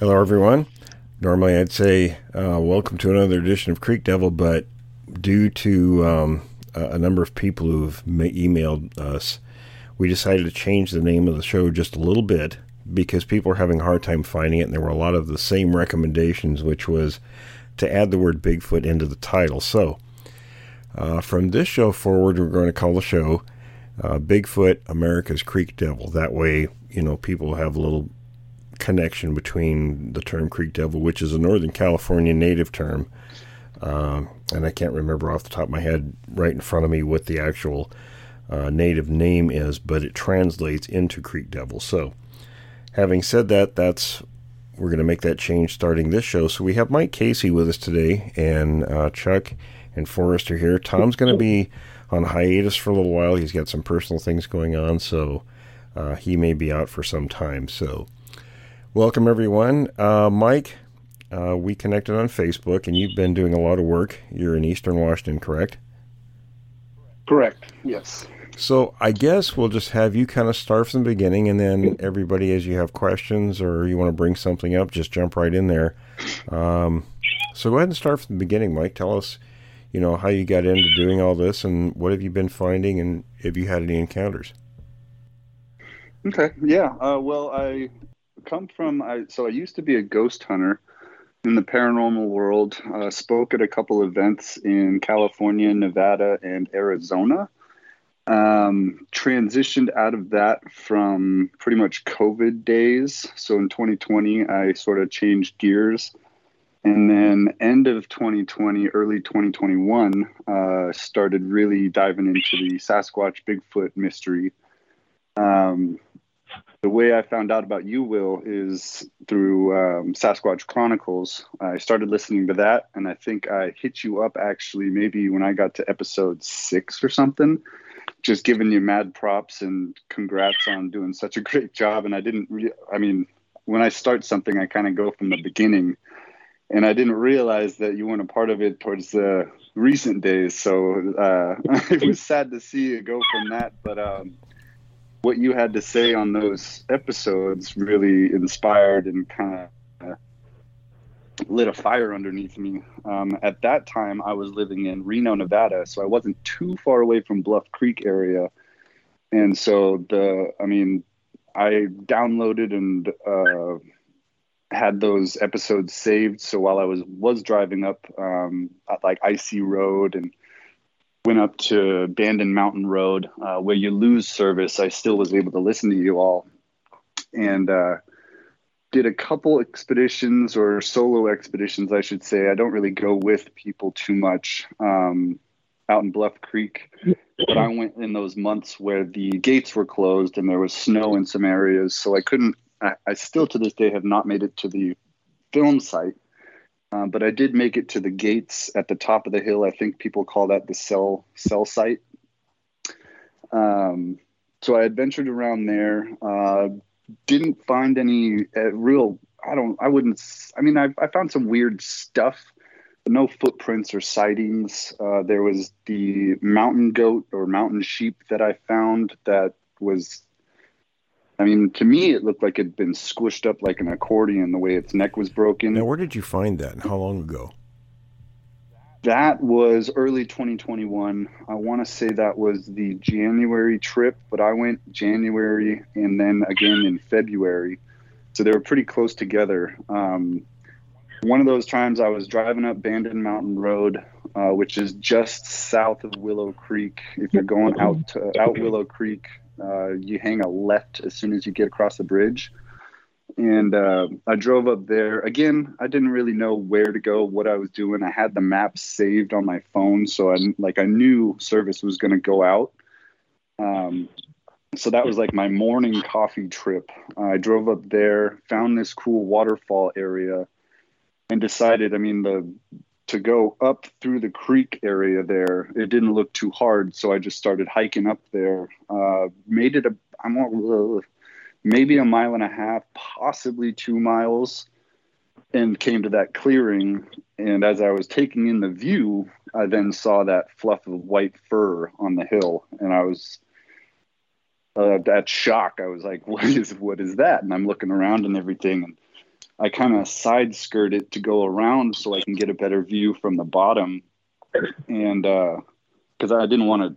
Hello, everyone. Normally I'd say welcome to another edition of Creek Devil, but due to a number of people who've emailed us, we decided to change the name of the show just a little bit, because people are having a hard time finding it, and there were a lot of the same recommendations, which was to add the word Bigfoot into the title. So from this show forward, we're going to call the show Bigfoot America's Creek Devil. That way, you know, people have a little connection between the term Creek Devil, which is a Northern California native term, and I can't remember off the top of my head right in front of me what the actual native name is, but it translates into Creek Devil. So having said that, we're going to make that change starting this show. So we have Mike Casey with us today, and Chuck and Forrester here. Tom's going to be on hiatus for a little while. He's got some personal things going on, so he may be out for some time. So welcome, everyone. Mike, we connected on Facebook, and you've been doing a lot of work. You're in Eastern Washington, correct? Correct, yes. So I guess we'll just have you kind of start from the beginning, and then everybody, as you have questions or you want to bring something up, just jump right in there. So go ahead and start from the beginning, Mike. Tell us, you know, how you got into doing all this, and what have you been finding, and have you had any encounters? Okay, yeah. Well, I come from, so I used to be a ghost hunter in the paranormal world. Spoke at a couple events in California, Nevada, and Arizona. Transitioned out of that from pretty much COVID days. So in 2020, I sort of changed gears. And then end of 2020, early 2021, started really diving into the Sasquatch Bigfoot mystery. The way I found out about you, Will, is through Sasquatch Chronicles. I started listening to that, and I think I hit you up actually maybe when I got to episode 6 or something. Just giving you mad props and congrats on doing such a great job. And I didn't, when I start something, I kind of go from the beginning, and I didn't realize that you weren't a part of it towards the recent days. So, it was sad to see you go from that, but, what you had to say on those episodes really inspired and kind of lit a fire underneath me. At that time, I was living in Reno, Nevada, so I wasn't too far away from Bluff Creek area. And so I downloaded and had those episodes saved. So while I was driving up at like Icy Road and went up to Bandon Mountain Road, where you lose service, I still was able to listen to you all. And did a couple expeditions, or solo expeditions, I should say. I don't really go with people too much out in Bluff Creek, but I went in those months where the gates were closed and there was snow in some areas. So I couldn't, I still to this day have not made it to the film site, but I did make it to the gates at the top of the hill. I think people call that the cell site. So I adventured around there, didn't find any real, I found some weird stuff, but no footprints or sightings. There was the mountain goat or mountain sheep that I found that was, to me, it looked like it'd been squished up like an accordion, the way its neck was broken. Now, where did you find that, and how long ago? That was early 2021. I want to say that was the January trip, but I went January and then again in February. So they were pretty close together. One of those times I was driving up Bandon Mountain Road, which is just south of Willow Creek. If you're going out Willow Creek, you hang a left as soon as you get across the bridge. And I drove up there. Again, I didn't really know where to go, what I was doing. I had the map saved on my phone, so I knew service was going to go out. So that was like my morning coffee trip. I drove up there, found this cool waterfall area, and decided, I mean, to go up through the creek area there, it didn't look too hard. So I just started hiking up there, made it maybe a mile and a half, possibly 2 miles, and came to that clearing. And as I was taking in the view, I then saw that fluff of white fur on the hill, and I was that shock. I was like, what is that? And I'm looking around and everything, and I kind of side skirt it to go around so I can get a better view from the bottom. And because I didn't want to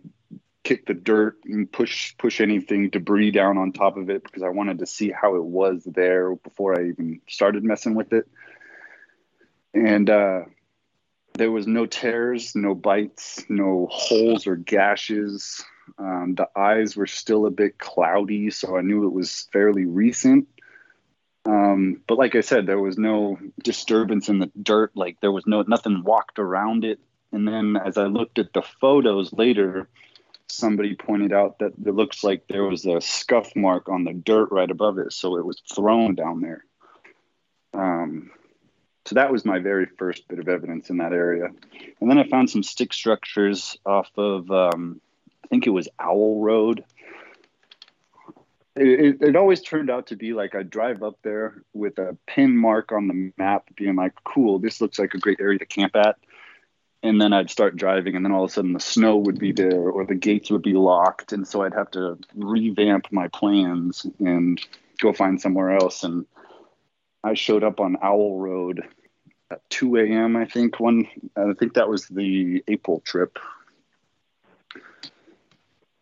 kick the dirt and push anything, debris down on top of it, because I wanted to see how it was there before I even started messing with it. And there was no tears, no bites, no holes or gashes. The eyes were still a bit cloudy, so I knew it was fairly recent. But like I said, there was no disturbance in the dirt. Like there was nothing walked around it. And then as I looked at the photos later, somebody pointed out that it looks like there was a scuff mark on the dirt right above it. So it was thrown down there. So that was my very first bit of evidence in that area. And then I found some stick structures off of, I think it was Owl Road. It always turned out to be like I drive up there with a pin mark on the map being like, cool, this looks like a great area to camp at. And then I'd start driving, and then all of a sudden the snow would be there or the gates would be locked. And so I'd have to revamp my plans and go find somewhere else. And I showed up on Owl Road at 2 a.m., I think. I think that was the April trip.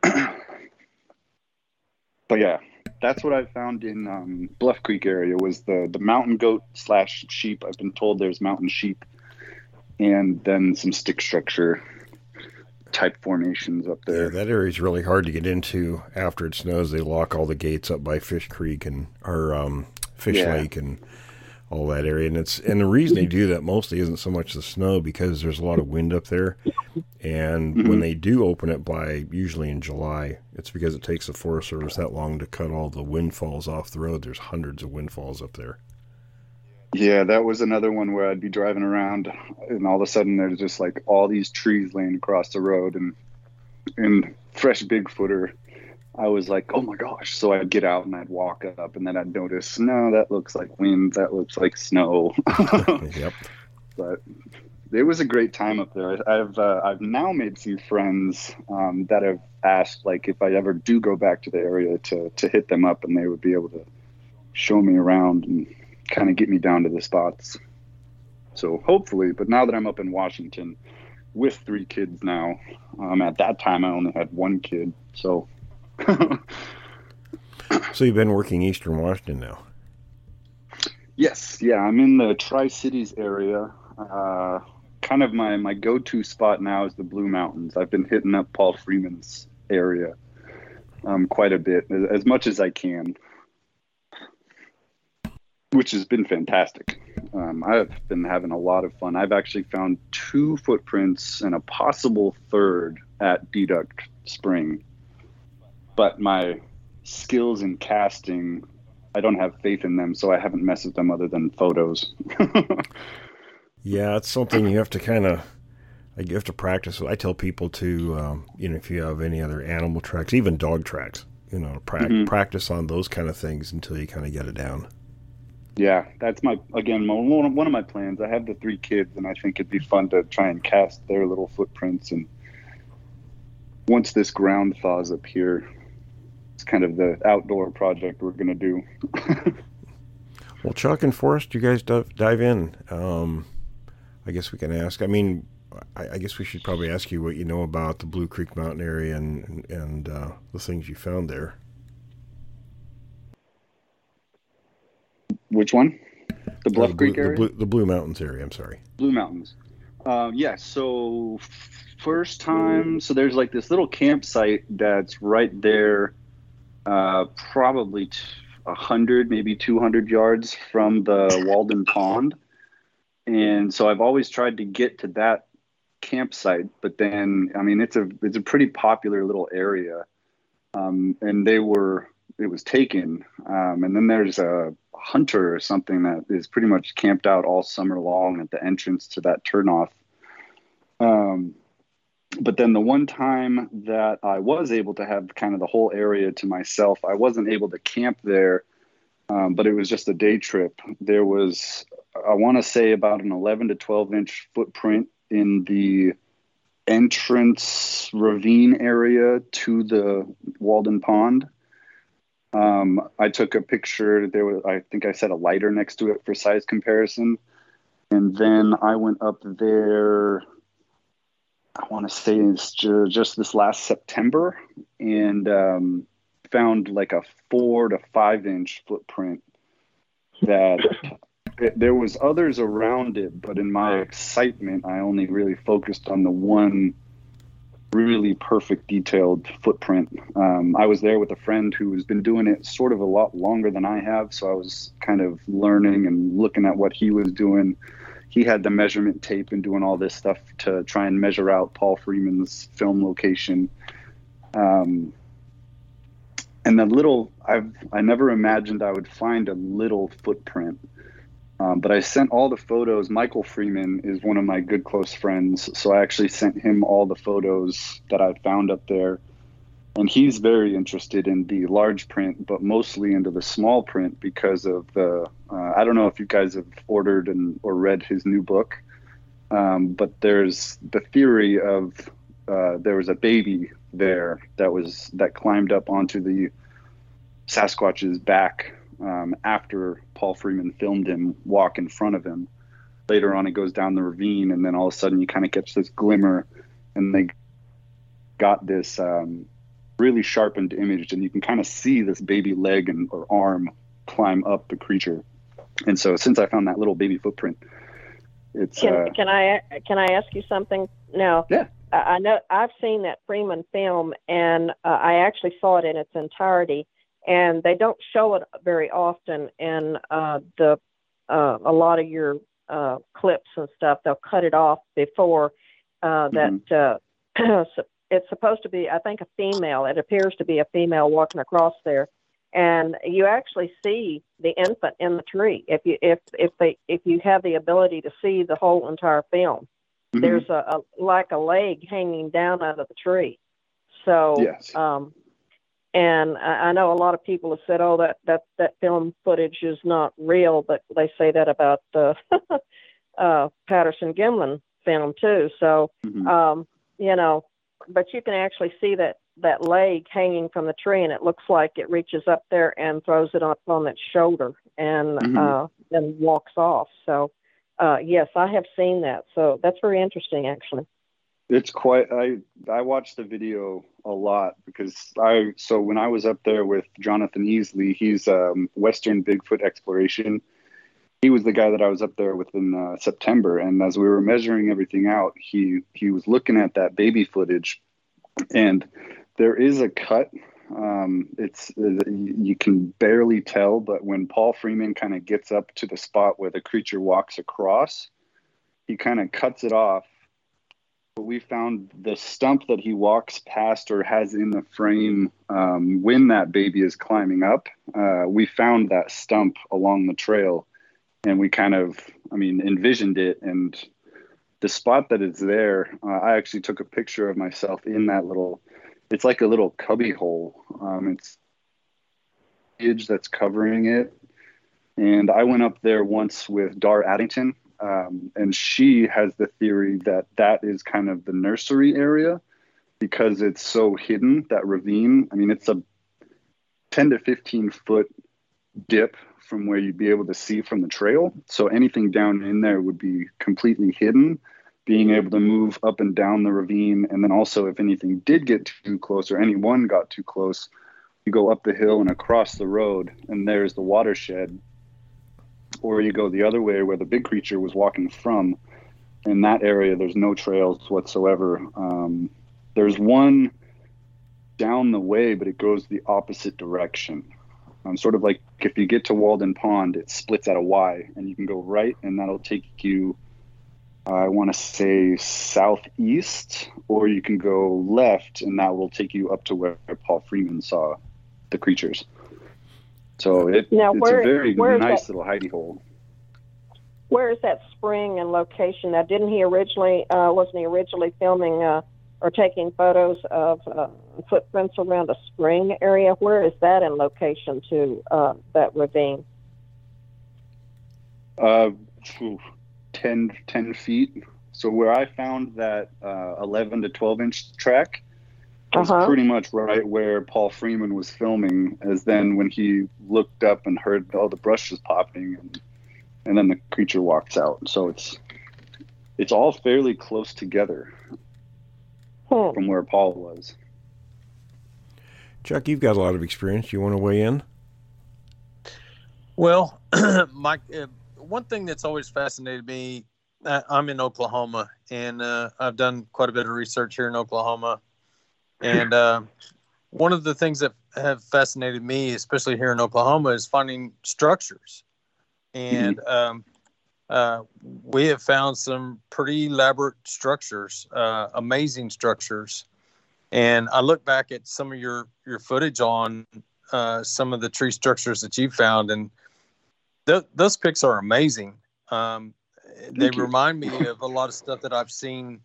But yeah, that's what I found in Bluff Creek area, was the mountain goat / sheep. I've been told there's mountain sheep, and then some stick structure type formations up there. Yeah, that area's really hard to get into after it snows. They lock all the gates up by Fish Creek Lake and all that area. And the reason they do that mostly isn't so much the snow, because there's a lot of wind up there. And when they do open it by, usually in July, it's because it takes the Forest Service that long to cut all the windfalls off the road. There's hundreds of windfalls up there. Yeah, that was another one where I'd be driving around, and all of a sudden there's just like all these trees laying across the road and fresh Bigfooter. I was like, oh my gosh. So I'd get out and I'd walk up, and then I'd notice, no, that looks like wind. That looks like snow. Yep. But it was a great time up there. I've now made some friends that have asked, like, if I ever do go back to the area to hit them up, and they would be able to show me around and kind of get me down to the spots. So hopefully, but now that I'm up in Washington with 3 kids now, at that time I only had 1 kid. So... So you've been working Eastern Washington now? Yes, yeah. I'm in the Tri-Cities area. Kind of my go-to spot now is the Blue Mountains. I've been hitting up Paul Freeman's area quite a bit, as much as I can, which has been fantastic. I've been having a lot of fun. I've actually found 2 footprints and a possible third at Deduct Spring. But my skills in casting, I don't have faith in them, so I haven't messed with them other than photos. Yeah, it's something you have to practice. I tell people to, if you have any other animal tracks, even dog tracks, practice on those kind of things until you kind of get it down. Yeah, that's one of my plans. I have the 3 kids, and I think it'd be fun to try and cast their little footprints. And once this ground thaws up here, it's kind of the outdoor project we're going to do. Well, Chuck and Forrest, you guys dive in. I guess we can ask. I mean, I guess we should probably ask you what you know about the Blue Creek Mountain area and the things you found there. Which one? The Bluff Creek area? The Blue Mountains area, I'm sorry. Blue Mountains. Yeah, so first time, so there's like this little campsite that's right there, probably 100, maybe 200 yards from the Walden Pond. And so I've always tried to get to that campsite, but then, I mean, it's a pretty popular little area. and they were, it was taken. And then there's a hunter or something that is pretty much camped out all summer long at the entrance to that turnoff. But then the one time that I was able to have kind of the whole area to myself, I wasn't able to camp there, but it was just a day trip. There was, I want to say, about an 11 to 12 inch footprint in the entrance ravine area to the Walden Pond. I took a picture. There was, I think I set a lighter next to it for size comparison. And then I went up there, I want to say it's just this last September, and found like a 4 to 5 inch footprint that there was others around it. But in my excitement, I only really focused on the one really perfect detailed footprint. I was there with a friend who has been doing it sort of a lot longer than I have. So I was kind of learning and looking at what he was doing. He had the measurement tape and doing all this stuff to try and measure out Paul Freeman's film location. And the little, I never imagined I would find a little footprint. But I sent all the photos. Michael Freeman is one of my good close friends, so I actually sent him all the photos that I found up there. And he's very interested in the large print, but mostly into the small print because of the, I don't know if you guys have ordered or read his new book, but there's the theory of there was a baby there that climbed up onto the Sasquatch's back after Paul Freeman filmed him walk in front of him. Later on, it goes down the ravine, and then all of a sudden you kind of catch this glimmer, and they got this really sharpened image, and you can kind of see this baby leg or arm climb up the creature. And so since I found that little baby footprint, it's... Can I ask you something now? Yeah. I know I've seen that Freeman film, and I actually saw it in its entirety, and they don't show it very often in a lot of your clips and stuff. They'll cut it off before that... It's supposed to be, I think, a female. It appears to be a female walking across there, and you actually see the infant in the tree. If you have the ability to see the whole entire film, mm-hmm. there's like a leg hanging down out of the tree. So, yes. And I know a lot of people have said, "Oh, that film footage is not real," but they say that about the Patterson Gimlin film too. So, mm-hmm. You know. But you can actually see that leg hanging from the tree, and it looks like it reaches up there and throws it up on its shoulder and then mm-hmm. Walks off. So, yes, I have seen that. So that's very interesting, actually. It's quite, I watched the video a lot because so when I was up there with Jonathan Easley, he's Western Bigfoot Exploration. He was the guy that I was up there with in September, and as we were measuring everything out, he was looking at that baby footage, and there is a cut. It's you can barely tell, but when Paul Freeman kind of gets up to the spot where the creature walks across, he kind of cuts it off. But we found the stump that he walks past or has in the frame when that baby is climbing up. We found that stump along the trail. And we kind of, envisioned it. And the spot that it's there, I actually took a picture of myself in that little, it's like a little cubby hole. It's edge that's covering it. And I went up there once with Dar Addington. And she has the theory that is kind of the nursery area because it's so hidden, that ravine. It's a 10 to 15 foot dip from where you'd be able to see from the trail. So anything down in there would be completely hidden, being able to move up and down the ravine. And then also if anything did get too close or anyone got too close, you go up the hill and across the road and there's the watershed, or you go the other way where the big creature was walking from. In that area, there's no trails whatsoever. There's one down the way, but it goes the opposite direction. Sort of like if you get to Walden Pond, it splits at a Y, and you can go right, and that'll take you I want to say southeast, or you can go left, and that will take you up to where Paul Freeman saw the creatures. So it's a very nice little hidey hole. Where is that spring and location? Now, didn't he originally, wasn't he originally filming or taking photos of footprints around a spring area? Where is that in location to that ravine? 10 feet. So where I found that 11 to 12 inch track was pretty much right where Paul Freeman was filming, as then when he looked up and heard all the brushes popping, and then the creature walks out. So it's all fairly close together from where Paul was. Chuck, you've got a lot of experience. You want to weigh in? Well, Mike, one thing that's always fascinated me, I'm in Oklahoma, and I've done quite a bit of research here in Oklahoma. And one of the things that have fascinated me, especially here in Oklahoma, is finding structures. And we have found some pretty elaborate structures, amazing structures. And I look back at some of your footage on some of the tree structures that you found, and those pics are amazing. They remind me of a lot of stuff that I've seen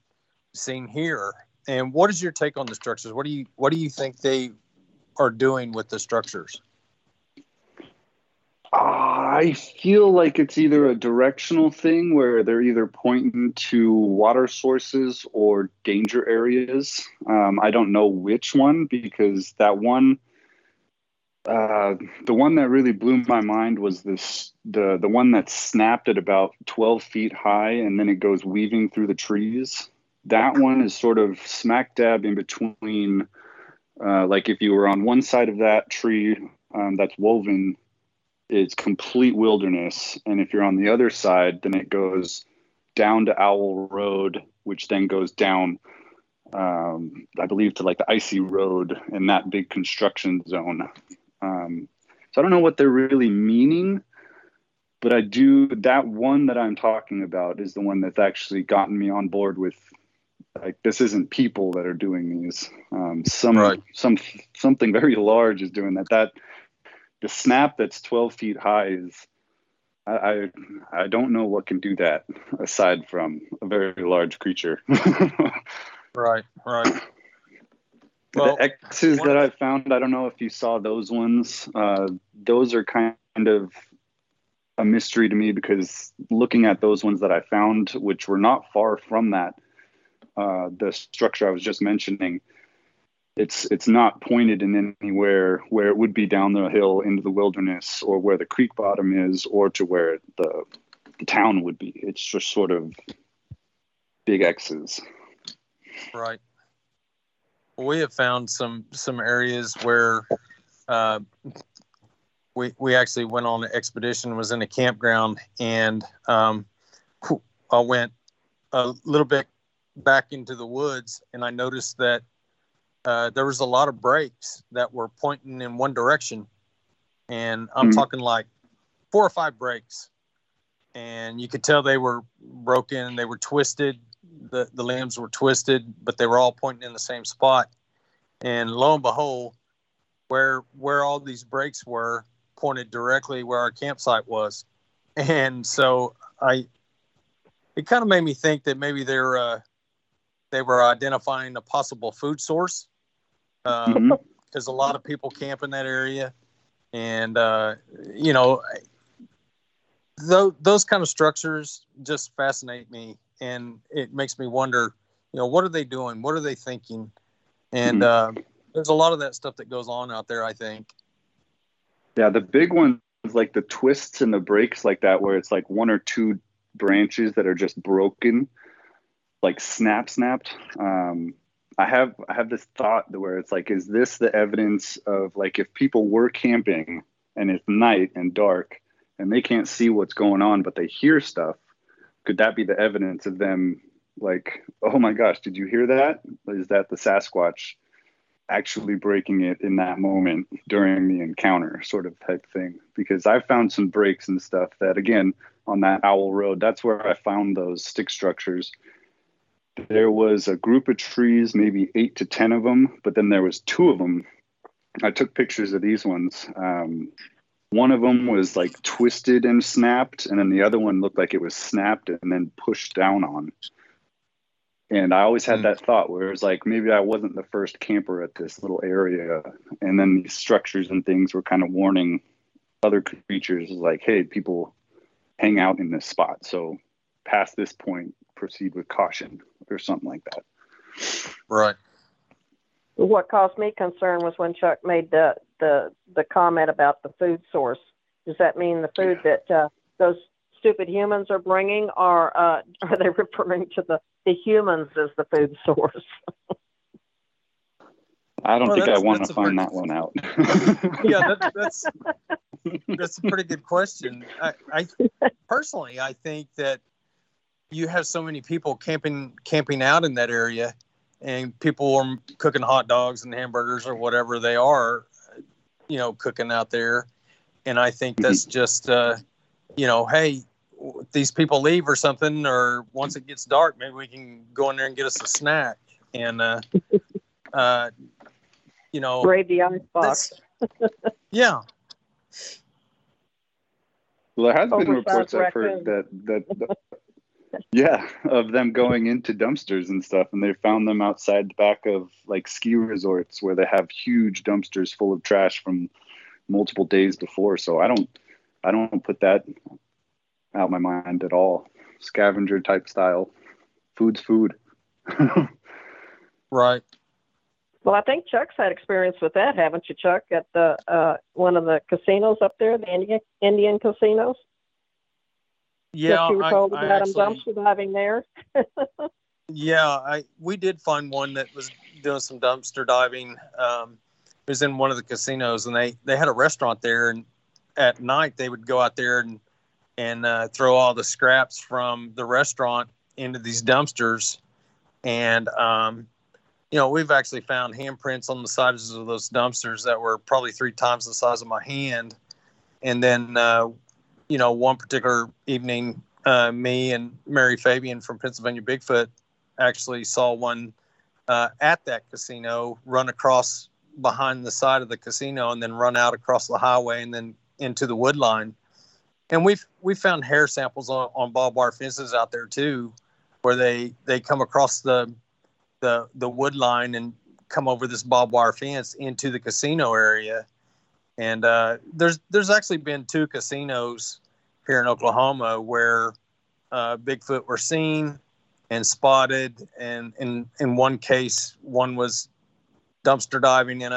here. And what is your take on the structures? What do you think they are doing with the structures? I feel like it's either a directional thing where they're either pointing to water sources or danger areas. I don't know which one, because that one, the one that really blew my mind was this, the one that snapped at about 12 feet high, and then it goes weaving through the trees. That one is sort of smack dab in between, like if you were on one side of that tree that's woven, it's complete wilderness. And if you're on the other side, then it goes down to Owl Road, which then goes down, I believe, to like the Icy Road and that big construction zone. So I don't know what they're really meaning, but I do, that one that I'm talking about is the one that's actually gotten me on board with, like, this isn't people that are doing these. Something very large is doing that. The snap that's 12 feet high is, I don't know what can do that aside from a very large creature. Right. Well, the X's that I found, I don't know if you saw those ones. Those are kind of a mystery to me, because looking at those ones that I found, which were not far from that, the structure I was just mentioning, it's not pointed in anywhere where it would be down the hill into the wilderness, or where the creek bottom is, or to where the town would be. It's just sort of big X's. Right. We have found some areas where we actually went on an expedition, was in a campground, and I went a little bit back into the woods, and I noticed that there was a lot of breaks that were pointing in one direction, and I'm talking like 4 or 5 breaks, and you could tell they were broken, they were twisted, the limbs were twisted, but they were all pointing in the same spot. And lo and behold, where all these breaks were pointed directly where our campsite was. And so it kind of made me think that maybe they were identifying a possible food source. Because a lot of people camp in that area, and you know, those kind of structures just fascinate me, and it makes me wonder, you know, what are they doing? What are they thinking? And there's a lot of that stuff that goes on out there, I think. Yeah, the big ones, like the twists and the breaks like that, where it's like 1 or 2 branches that are just broken, like snapped. I have this thought where it's like, is this the evidence of, like, if people were camping and it's night and dark and they can't see what's going on, but they hear stuff, could that be the evidence of them, like, oh my gosh, did you hear that? Is that the Sasquatch actually breaking it in that moment during the encounter sort of type thing, because I've found some breaks and stuff that, again, on that Owl Road, that's where I found those stick structures. There was a group of trees, maybe 8 to 10 of them, but then there was 2 of them. I took pictures of these ones. One of them was like twisted and snapped, and then the other one looked like it was snapped and then pushed down on. And I always had that thought where it was like, maybe I wasn't the first camper at this little area. And then these structures and things were kind of warning other creatures like, hey, people hang out in this spot. So past this point, proceed with caution or something like that. Right. What caused me concern was when Chuck made the comment about the food source. Does that mean the food that those stupid humans are bringing, or are they referring to the humans as the food source? I don't think I want to find that one out. Yeah, that's a pretty good question. I personally, I think that you have so many people camping out in that area, and people are cooking hot dogs and hamburgers or whatever they are, you know, cooking out there. And I think that's just, you know, hey, these people leave or something, or once it gets dark, maybe we can go in there and get us a snack. And, you know, raid the icebox. Yeah. Well, there has been reports I've heard of them going into dumpsters and stuff. And they found them outside the back of like ski resorts where they have huge dumpsters full of trash from multiple days before. So I don't put that out of my mind at all. Scavenger type style. Food's food. Right. Well, I think Chuck's had experience with that, haven't you, Chuck? At the one of the casinos up there, the Indian casinos. Yeah, you were told about dumpster diving there. Yeah, we did find one that was doing some dumpster diving. It was in one of the casinos, and they had a restaurant there, and at night they would go out there and throw all the scraps from the restaurant into these dumpsters. And, you know, we've actually found handprints on the sides of those dumpsters that were probably 3 times the size of my hand. And then, you know, one particular evening, me and Mary Fabian from Pennsylvania Bigfoot actually saw one at that casino run across behind the side of the casino and then run out across the highway and then into the wood line. And we found hair samples on barbed wire fences out there too, where they come across the wood line and come over this barbed wire fence into the casino area. And there's actually been 2 casinos here in Oklahoma where Bigfoot were seen and spotted. And in one case, one was dumpster diving in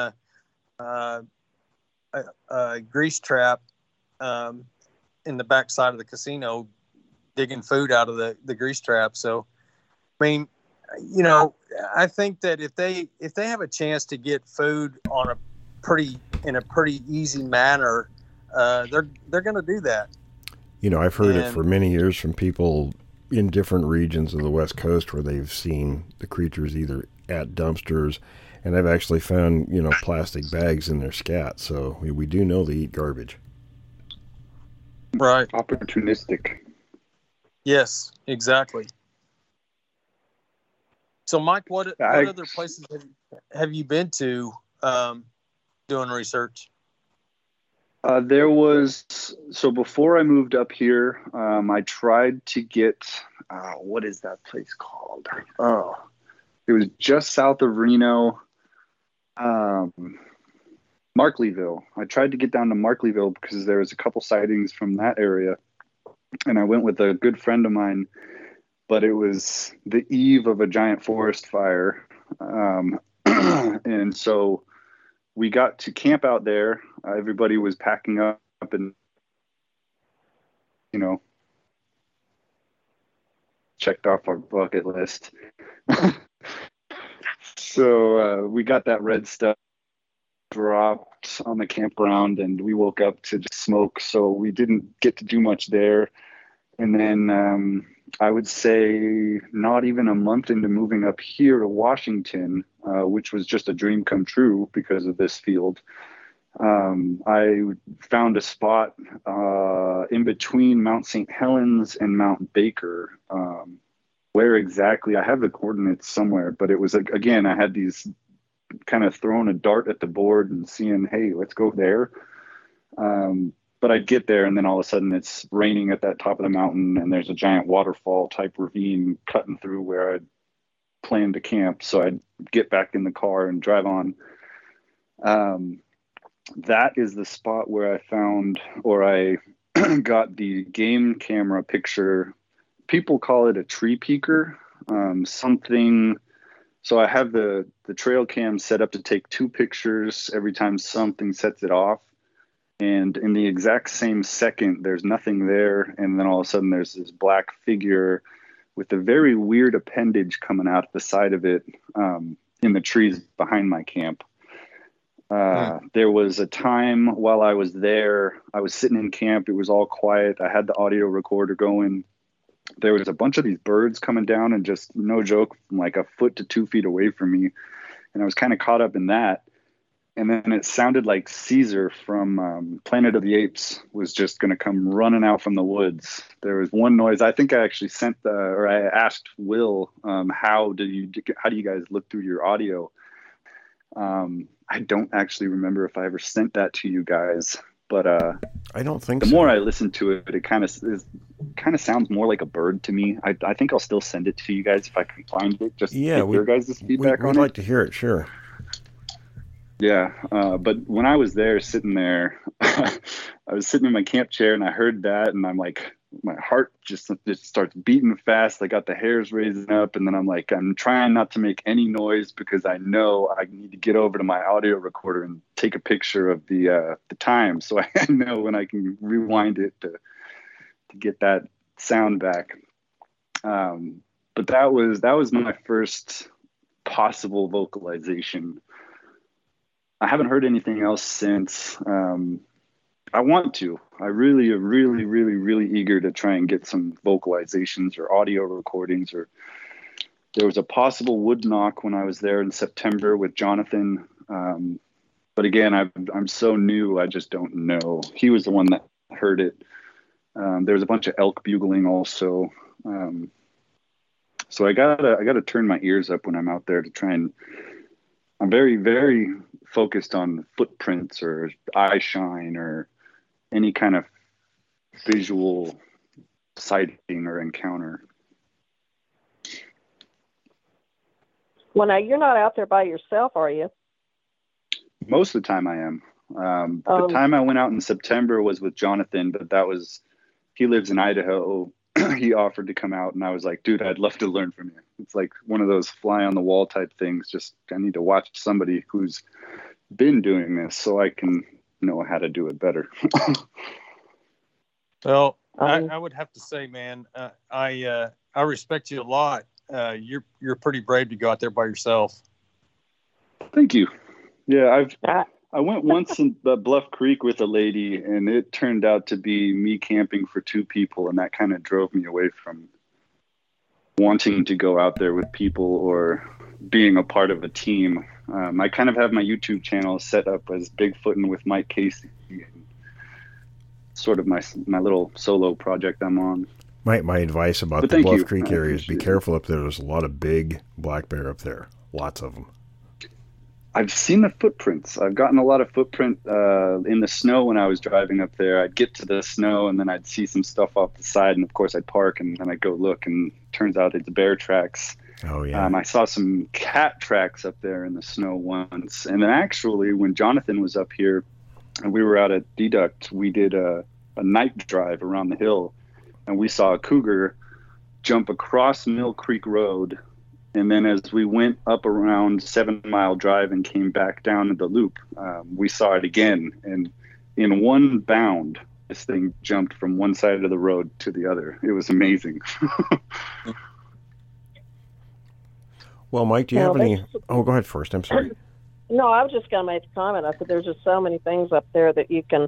a grease trap in the backside of the casino, digging food out of the grease trap. So, I mean, you know, I think that if they have a chance to get food in a pretty easy manner, they're going to do that. You know, I've heard it for many years from people in different regions of the West Coast where they've seen the creatures either at dumpsters, and I've actually found, you know, plastic bags in their scat. So we do know they eat garbage. Right. Opportunistic. Yes, exactly. So, Mike, what other places have you been to doing research? There was, so before I moved up here, I tried to get, what is that place called? Oh, it was just south of Reno, Markleyville. I tried to get down to Markleyville because there was a couple sightings from that area, and I went with a good friend of mine, but it was the eve of a giant forest fire. And so we got to camp out there. Everybody was packing up and, you know, checked off our bucket list. So we got that red stuff dropped on the campground, and we woke up to just smoke, so we didn't get to do much there. And then I would say not even a month into moving up here to Washington, which was just a dream come true because of this field, I found a spot in between Mount St. Helens and Mount Baker. Where exactly, I have the coordinates somewhere, but it was, again, I had these kind of throwing a dart at the board and seeing, hey, let's go there. But I'd get there, and then all of a sudden it's raining at that top of the mountain, and there's a giant waterfall type ravine cutting through where I'd planned to camp. So I'd get back in the car and drive on. That is the spot where I found, or I got the game camera picture. People call it a tree peeker, something. So I have the trail cam set up to take two pictures every time something sets it off. And in the exact same second, there's nothing there. And then all of a sudden there's this black figure with a very weird appendage coming out the side of it in the trees behind my camp. There was a time while I was there, I was sitting in camp. It was all quiet. I had the audio recorder going. There was a bunch of these birds coming down and just, no joke, from like a foot to 2 feet away from me. And I was kind of caught up in that. And then it sounded like Caesar from Planet of the Apes was just going to come running out from the woods. There was one noise. I think I actually asked Will, how do you guys look through your audio? I don't actually remember if I ever sent that to you guys, but I don't think so. The more I listen to it, it kind of sounds more like a bird to me. I think I'll still send it to you guys if I can find it. Just yeah, your guys' feedback on it. We'd like to hear it, sure. Yeah, but when I was sitting there, I was sitting in my camp chair and I heard that, and I'm like, my heart just starts beating fast. I got the hairs raising up, and then I'm trying not to make any noise because I know I need to get over to my audio recorder and take a picture of the time, so I know when I can rewind it to get that sound back. But that was my first possible vocalization. I haven't heard anything else since. I want to. I really, really, really, really eager to try and get some vocalizations or audio recordings. Or there was a possible wood knock when I was there in September with Jonathan. But again, I'm so new, I just don't know. He was the one that heard it. There was a bunch of elk bugling also. So I gotta turn my ears up when I'm out there to try and. I'm very, very focused on footprints or eye shine or any kind of visual sighting or encounter. Well, now you're not out there by yourself, are you? Most of the time I am. The time I went out in September was with Jonathan, but he lives in Idaho. He offered to come out, and I was like, dude, I'd love to learn from you. It's like one of those fly on the wall type things. Just, I need to watch somebody who's been doing this so I can know how to do it better. Well, I would have to say, man, I respect you a lot. You're pretty brave to go out there by yourself. Thank you. Yeah. I went once in the Bluff Creek with a lady, and it turned out to be me camping for two people, and that kind of drove me away from wanting to go out there with people or being a part of a team. I kind of have my YouTube channel set up as Bigfootin' with Mike Casey, sort of my little solo project I'm on. My advice about the Bluff Creek area is be careful up there. There's a lot of big black bear up there, lots of them. I've seen the footprints. I've gotten a lot of footprint in the snow when I was driving up there. I'd get to the snow, and then I'd see some stuff off the side, and of course I'd park, and then I'd go look, and turns out it's bear tracks. Oh, yeah. I saw some cat tracks up there in the snow once. And then actually when Jonathan was up here and we were out at Deduct, we did a night drive around the hill, and we saw a cougar jump across Mill Creek Road. And then as we went up around 7 Mile Drive and came back down to the loop, we saw it again. And in one bound, this thing jumped from one side of the road to the other. It was amazing. Well, Mike, do you have any... Oh, go ahead first. I'm sorry. No, I was just going to make a comment. I said there's just so many things up there that you can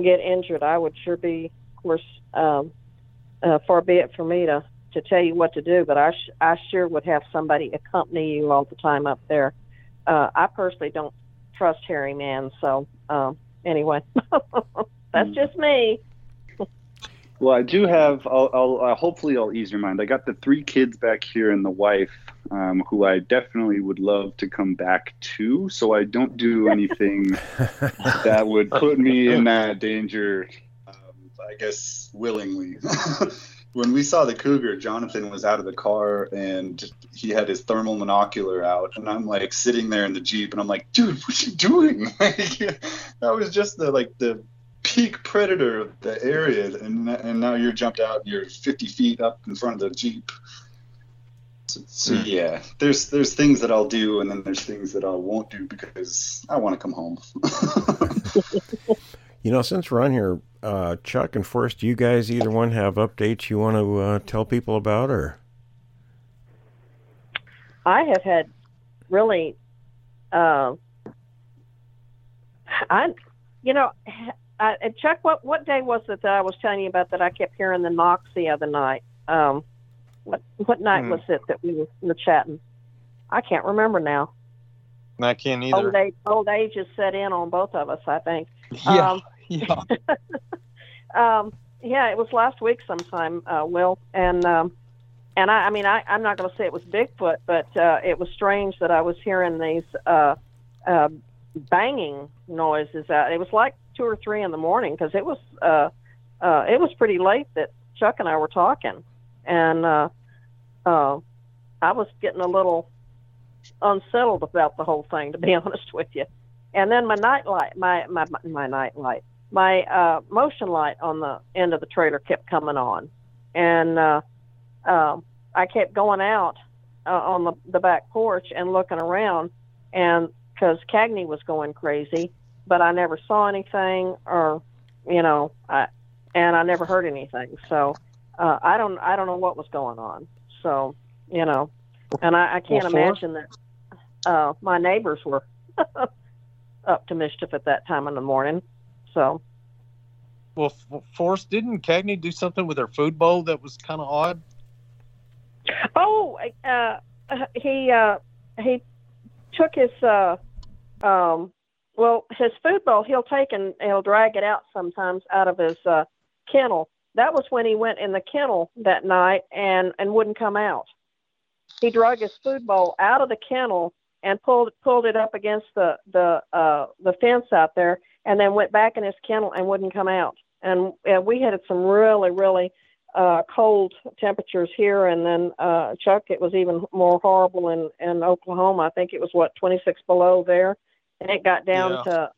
get injured. I would sure be, of course, far be it for me to tell you what to do, but I sure would have somebody accompany you all the time up there. I personally don't trust hairy man, so anyway, that's just me. Well, I do have, hopefully I'll ease your mind. I got the three kids back here and the wife, who I definitely would love to come back to. So I don't do anything that would put me in that danger, I guess, willingly. When we saw the cougar, Jonathan was out of the car and he had his thermal monocular out. And I'm like sitting there in the Jeep and I'm like, dude, what you doing? That was just the peak predator of the area, and now you're jumped out and you're 50 feet up in front of the Jeep. So yeah, there's things that I'll do, and then there's things that I won't do because I want to come home. You know, since we're on here, Chuck and Forrest, do you guys, either one, have updates you want to tell people about? Or I have had really, Chuck, what day was it that I was telling you about that I kept hearing the knocks the other night? What night was it that we were chatting? I can't remember now. I can't either. Old age has set in on both of us, I think. Yeah. It was last week sometime, Will. And I'm not going to say it was Bigfoot, but it was strange that I was hearing these banging noises out. It was like 2 or 3 in the morning, because it was pretty late that Chuck and I were talking, and I was getting a little unsettled about the whole thing, to be honest with you. And then my motion light on the end of the trailer kept coming on, and I kept going out on the back porch and looking around, and because Cagney was going crazy. But I never saw anything, or, and I never heard anything. So I don't know what was going on. So, and I can't imagine that my neighbors were up to mischief at that time in the morning. So. Well, Forrest, didn't Cagney do something with her food bowl that was kind of odd? Oh, he took his well, his food bowl, he'll take and he'll drag it out sometimes out of his kennel. That was when he went in the kennel that night and wouldn't come out. He drug his food bowl out of the kennel and pulled it up against the fence out there, and then went back in his kennel and wouldn't come out. And we had some really, really cold temperatures here, and then Chuck, it was even more horrible in Oklahoma. I think it was, 26 below there. And it got down to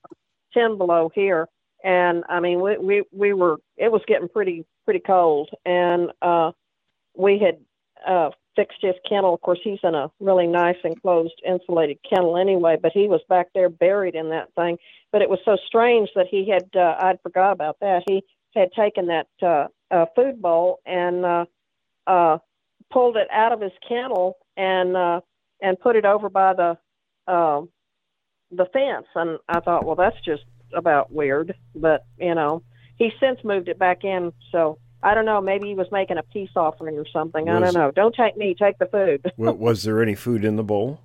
10 below here. And I mean, we were, it was getting pretty cold. And we had fixed his kennel. Of course, he's in a really nice enclosed insulated kennel anyway, but he was back there buried in that thing. But it was so strange that he had, I'd forgot about that. He had taken that food bowl and pulled it out of his kennel and put it over by the fence, and I thought, well, that's just about weird, but he's since moved it back in, so I don't know, maybe he was making a peace offering or something. I don't know. Don't take me, take the food. Was there any food in the bowl?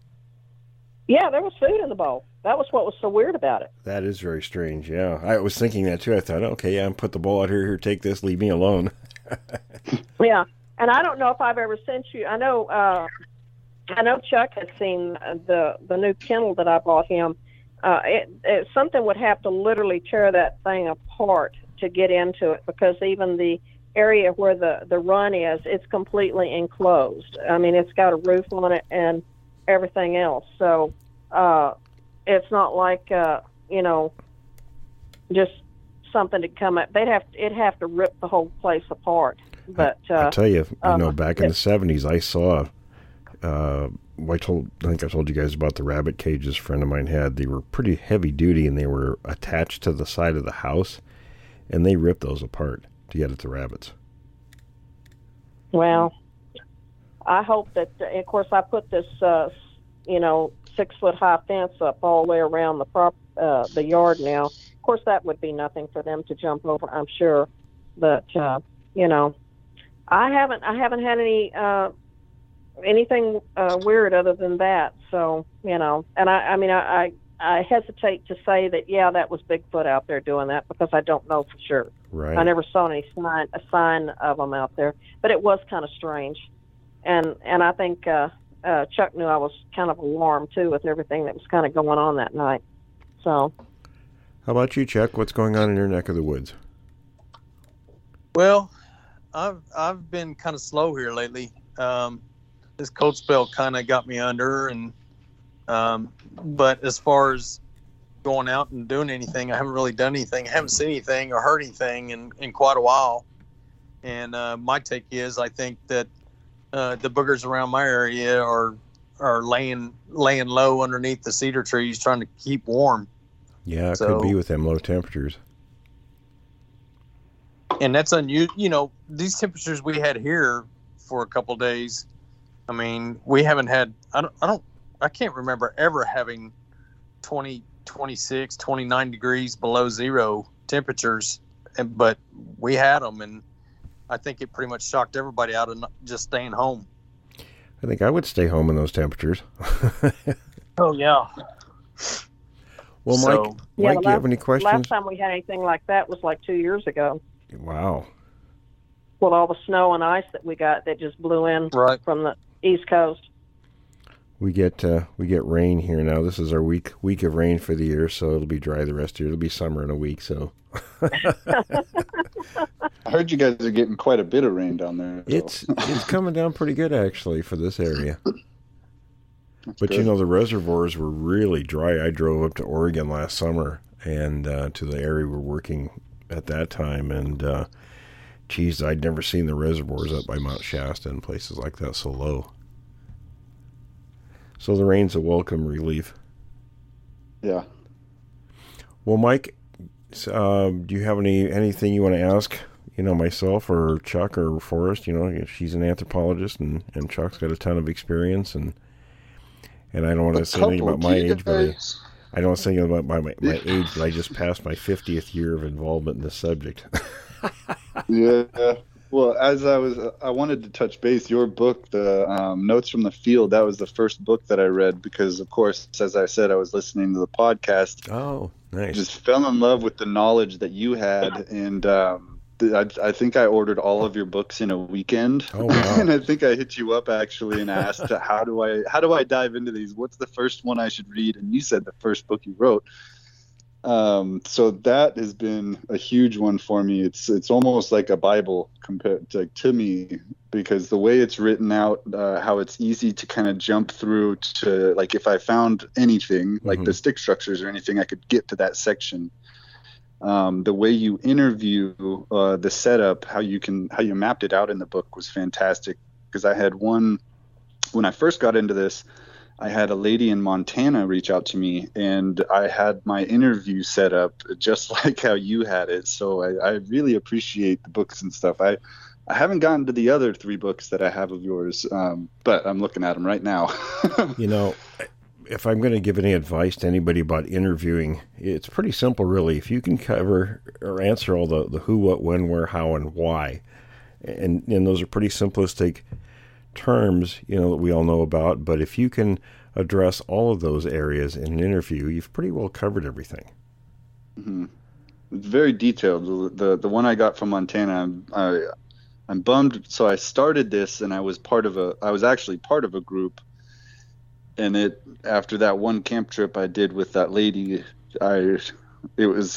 Yeah, there was food in the bowl. That was what was so weird about it. That is very strange. Yeah, I was thinking that too. I thought, okay, yeah, put the bowl out here, take this, leave me alone. Yeah, and I don't know if I've ever sent you, I know Chuck has seen the new kennel that I bought him. It something would have to literally tear that thing apart to get into it, because even the area where the run is, it's completely enclosed. I mean, it's got a roof on it and everything else. So it's not like, just something to come up. It'd have to rip the whole place apart. But I'll tell you, back in the 70s, I saw... I think I told you guys about the rabbit cages a friend of mine had. They were pretty heavy duty, and they were attached to the side of the house, and they ripped those apart to get at the rabbits. Well, I hope that, of course, I put this 6-foot high fence up all the way around the yard now. Of course, that would be nothing for them to jump over, I'm sure, but I haven't had any anything weird other than that. So, you know, and I mean, I hesitate to say that, yeah, that was Bigfoot out there doing that, because I don't know for sure. Right. I never saw any sign of them out there, but it was kind of strange. And I think Chuck knew I was kind of alarmed, too, with everything that was kind of going on that night. So, how about you, Chuck? What's going on in your neck of the woods? Well, I've been kind of slow here lately. This cold spell kind of got me under, and but as far as going out and doing anything, I haven't really done anything. I haven't seen anything or heard anything in quite a while. And my take is, I think that the boogers around my area are laying low underneath the cedar trees, trying to keep warm. Yeah, it could be with them low temperatures. And that's unusual. You know, these temperatures we had here for a couple of days. I mean, we haven't had. I can't remember ever having 20, 26, 29 degrees below zero temperatures, but we had them, and I think it pretty much shocked everybody out of just staying home. I think I would stay home in those temperatures. Oh, yeah. Well, so, Mike, yeah, do you have any questions? Last time we had anything like that was like 2 years ago. Wow. Well, all the snow and ice that we got that just blew in from the East Coast. We get rain here now. This is our week of rain for the year, so it'll be dry the rest of the year. It'll be summer in a week, so. I heard you guys are getting quite a bit of rain down there. So. It's coming down pretty good, actually, for this area. That's but good. You know, the reservoirs were really dry. I drove up to Oregon last summer and to the area we're working at that time, and geez, I'd never seen the reservoirs up by Mount Shasta and places like that so low. So the rain's a welcome relief. Yeah. Well, Mike, do you have anything you want to ask, you know, myself or Chuck or Forrest? You know, she's an anthropologist, and Chuck's got a ton of experience, and I don't want to say anything about my age, but I don't say anything about my age, but I just passed my 50th year of involvement in this subject. Yeah. Well, I wanted to touch base. Your book, the Notes from the Field, that was the first book that I read because, of course, as I said, I was listening to the podcast. Oh, nice. I just fell in love with the knowledge that you had, and I think I ordered all of your books in a weekend. Oh, wow. And I think I hit you up actually and asked, how do I dive into these? What's the first one I should read? And you said the first book you wrote. So that has been a huge one for me. It's almost like a Bible compared to me, because the way it's written out, how it's easy to kind of jump through to, like, if I found anything, like the stick structures or anything, I could get to that section. The way you interview, the setup, how you mapped it out in the book was fantastic, because I had one, when I first got into this, I had a lady in Montana reach out to me, and I had my interview set up just like how you had it. So I really appreciate the books and stuff. I haven't gotten to the other three books that I have of yours, but I'm looking at them right now. You know, if I'm going to give any advice to anybody about interviewing, it's pretty simple, really. If you can cover or answer all the who, what, when, where, how, and why, and those are pretty simplistic terms, you know, that we all know about, but if you can address all of those areas in an interview, you've pretty well covered everything. Mm-hmm. It's very detailed. The one I got from Montana, I'm bummed. So I started this, and I was actually part of a group, and after that one camp trip I did with that lady,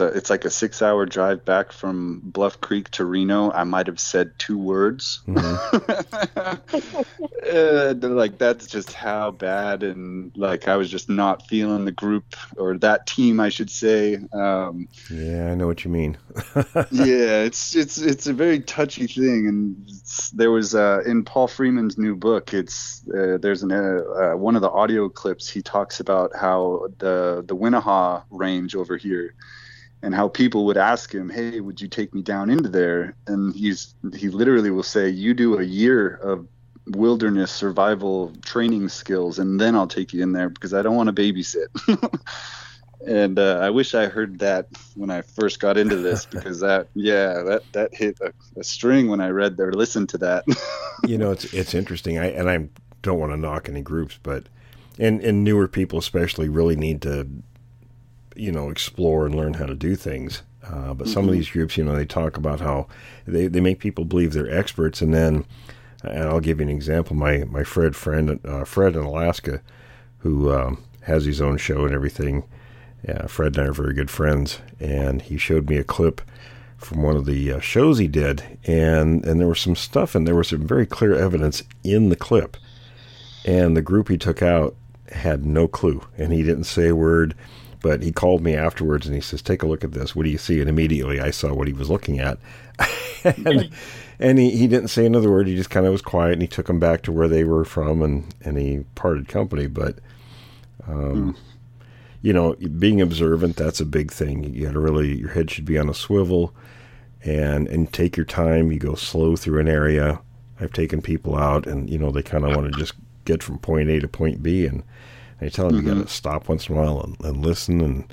it's like a 6-hour drive back from Bluff Creek to Reno. I might have said 2 words. Mm-hmm. Like, that's just how bad, and like I was just not feeling the group, or that team, I should say. Yeah, I know what you mean. Yeah, it's a very touchy thing, and there was in Paul Freeman's new book. There's one of the audio clips. He talks about how the Winnahaw range over here, and how people would ask him, hey, would you take me down into there? And he literally will say, you do a year of wilderness survival training skills, and then I'll take you in there, because I don't want to babysit. And I wish I heard that when I first got into this, because that hit a string when I read or listened to that. You know, it's interesting. I don't want to knock any groups, but and newer people especially really need to, you know, explore and learn how to do things. But mm-hmm. some of these groups, you know, they talk about how they make people believe they're experts. And then, and I'll give you an example. My Fred in Alaska, who has his own show and everything. Yeah, Fred and I are very good friends, and he showed me a clip from one of the shows he did, and there was some stuff, and there was some very clear evidence in the clip, and the group he took out had no clue, and he didn't say a word, but he called me afterwards, and he says, "Take a look at this. What do you see?" And immediately I saw what he was looking at, and he didn't say another word. He just kind of was quiet, and he took them back to where they were from, and he parted company, but... You know, being observant, that's a big thing. You got to really, your head should be on a swivel and take your time. You go slow through an area. I've taken people out and, you know, they kind of want to just get from point A to point B. And I tell them, mm-hmm. you got to stop once in a while and listen